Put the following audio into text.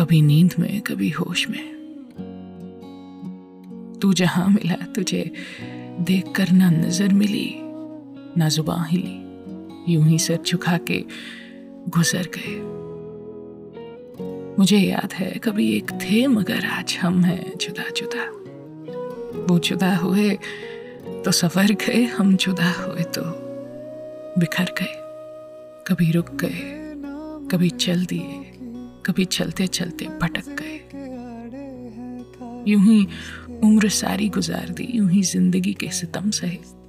कभी नींद में कभी होश में। तू जहां मिला तुझे देखकर ना नजर मिली ना जुबां हिली, यूं ही सर झुका के गुजर गए। मुझे याद है कभी एक थे मगर आज हम हैं जुदा जुदा। वो जुदा हुए तो सफर गए, हम जुदा हुए तो बिखर गए। कभी रुक गए, कभी चल दिए, कभी चलते चलते भटक गए। यूं ही उम्र सारी गुजार दी, यूं ही जिंदगी के सितम सहे।